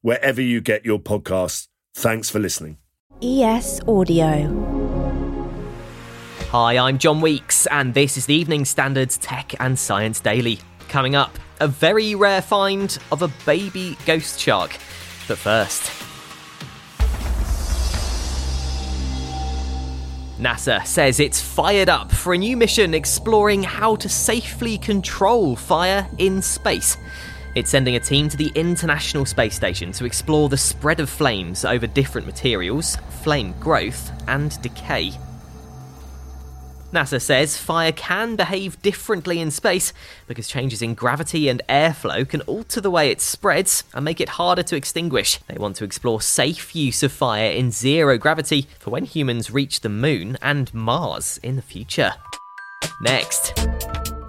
wherever you get your podcasts. Thanks for listening. ES Audio. Hi, I'm John Weeks, and this is the Evening Standard's Tech and Science Daily. Coming up, a very rare find of a baby ghost shark. But first, NASA says it's fired up for a new mission exploring how to safely control fire in space. It's sending a team to the International Space Station to explore the spread of flames over different materials, flame growth and decay. NASA says fire can behave differently in space because changes in gravity and airflow can alter the way it spreads and make it harder to extinguish. They want to explore safe use of fire in zero gravity for when humans reach the moon and Mars in the future. Next.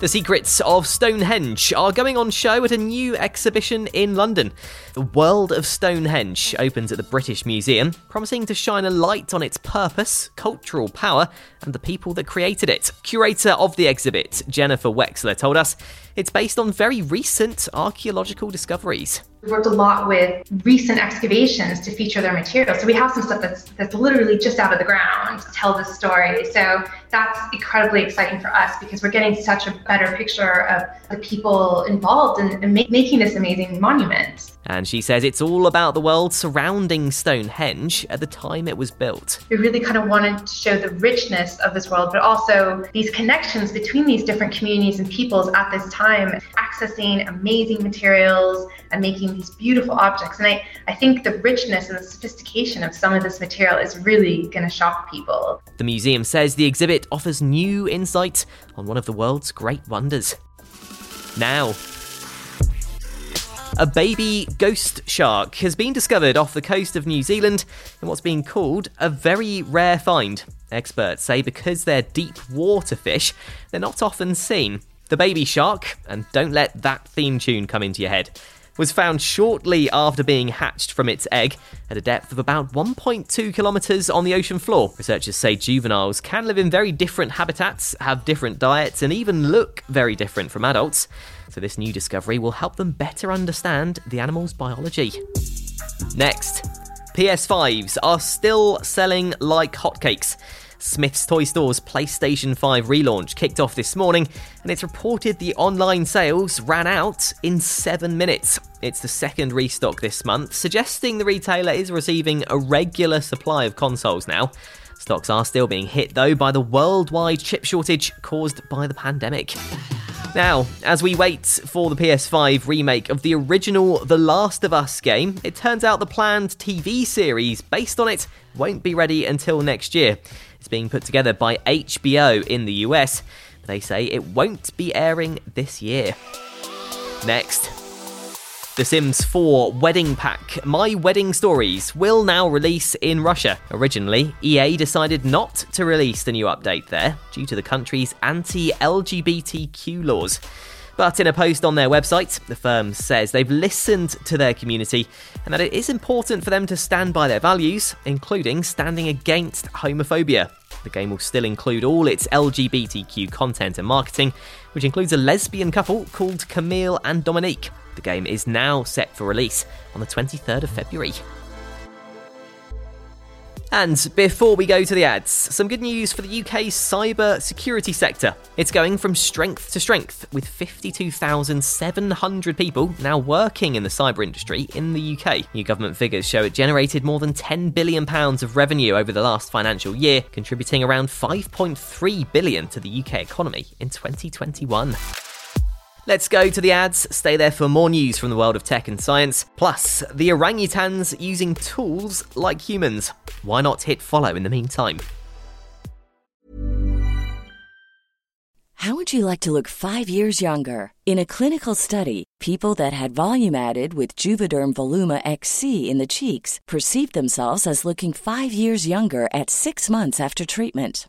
The secrets of Stonehenge are going on show at a new exhibition in London. The World of Stonehenge opens at the British Museum, promising to shine a light on its purpose, cultural power, and the people that created it. Curator of the exhibit, Jennifer Wexler, told us it's based on very recent archaeological discoveries. We've worked a lot with recent excavations to feature their material. So we have some stuff that's literally just out of the ground to tell this story. So that's incredibly exciting for us because we're getting such a better picture of the people involved in making this amazing monument. And she says it's all about the world surrounding Stonehenge at the time it was built. We really kind of wanted to show the richness of this world, but also these connections between these different communities and peoples at this time, accessing amazing materials and making these beautiful objects. And I think the richness and the sophistication of some of this material is really going to shock people. The museum says the exhibit offers new insight on one of the world's great wonders. Now, a baby ghost shark has been discovered off the coast of New Zealand in what's being called a very rare find. Experts say because they're deep water fish, they're not often seen. The baby shark, and don't let that theme tune come into your head, was found shortly after being hatched from its egg at a depth of about 1.2 kilometres on the ocean floor. Researchers say juveniles can live in very different habitats, have different diets, and even look very different from adults. So this new discovery will help them better understand the animal's biology. Next, PS5s are still selling like hotcakes. Smith's Toy Store's PlayStation 5 relaunch kicked off this morning, and it's reported the online sales ran out in 7 minutes. It's the second restock this month, suggesting the retailer is receiving a regular supply of consoles now. Stocks are still being hit, though, by the worldwide chip shortage caused by the pandemic. Now, as we wait for the PS5 remake of the original The Last of Us game, it turns out the planned TV series based on it won't be ready until next year. It's being put together by HBO in the US. They say it won't be airing this year. Next. The Sims 4 Wedding Pack, My Wedding Stories, will now release in Russia. Originally, EA decided not to release the new update there due to the country's anti-LGBTQ laws. But in a post on their website, the firm says they've listened to their community and that it is important for them to stand by their values, including standing against homophobia. The game will still include all its LGBTQ content and marketing, which includes a lesbian couple called Camille and Dominique. The game is now set for release on the 23rd of February. And before we go to the ads, some good news for the UK's cyber security sector. It's going from strength to strength, with 52,700 people now working in the cyber industry in the UK. New government figures show it generated more than £10 billion of revenue over the last financial year, contributing around £5.3 billion to the UK economy in 2021. Let's go to the ads. Stay there for more news from the world of tech and science. Plus, the orangutans using tools like humans. Why not hit follow in the meantime? How would you like to look 5 years younger? In a clinical study, people that had volume added with Juvederm Voluma XC in the cheeks perceived themselves as looking 5 years younger at 6 months after treatment.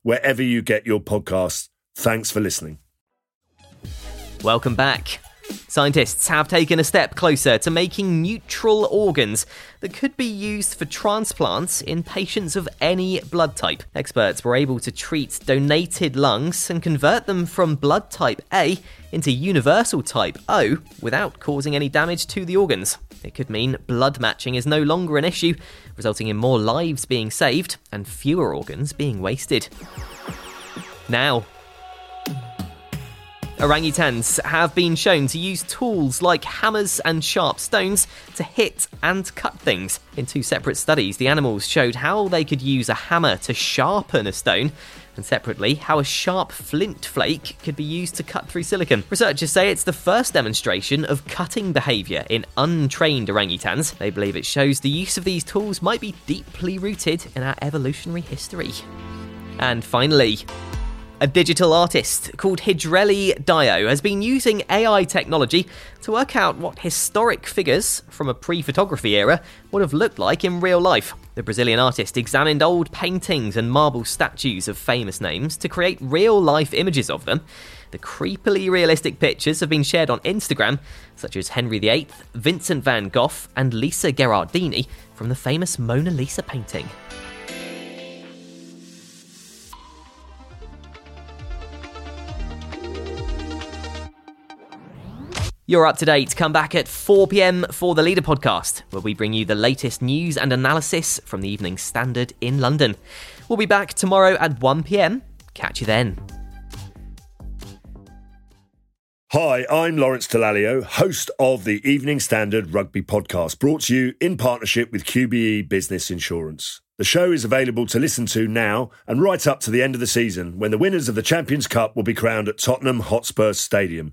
wherever you get your podcasts. Thanks for listening. Welcome back. Scientists have taken a step closer to making neutral organs that could be used for transplants in patients of any blood type. Experts were able to treat donated lungs and convert them from blood type A into universal type O without causing any damage to the organs. It could mean blood matching is no longer an issue, resulting in more lives being saved and fewer organs being wasted. Now, orangutans have been shown to use tools like hammers and sharp stones to hit and cut things. In two separate studies, the animals showed how they could use a hammer to sharpen a stone, and separately, how a sharp flint flake could be used to cut through silicon. Researchers say it's the first demonstration of cutting behaviour in untrained orangutans. They believe it shows the use of these tools might be deeply rooted in our evolutionary history. And finally, a digital artist called Hidreli Dio has been using AI technology to work out what historic figures from a pre-photography era would have looked like in real life. The Brazilian artist examined old paintings and marble statues of famous names to create real-life images of them. The creepily realistic pictures have been shared on Instagram, such as Henry VIII, Vincent van Gogh, and Lisa Gerardini from the famous Mona Lisa painting. You're up to date. Come back at 4 p.m. for the Leader Podcast, where we bring you the latest news and analysis from the Evening Standard in London. We'll be back tomorrow at 1 p.m. Catch you then. Hi, I'm Lawrence Dallaglio, host of the Evening Standard Rugby Podcast, brought to you in partnership with QBE Business Insurance. The show is available to listen to now and right up to the end of the season, when the winners of the Champions Cup will be crowned at Tottenham Hotspur Stadium,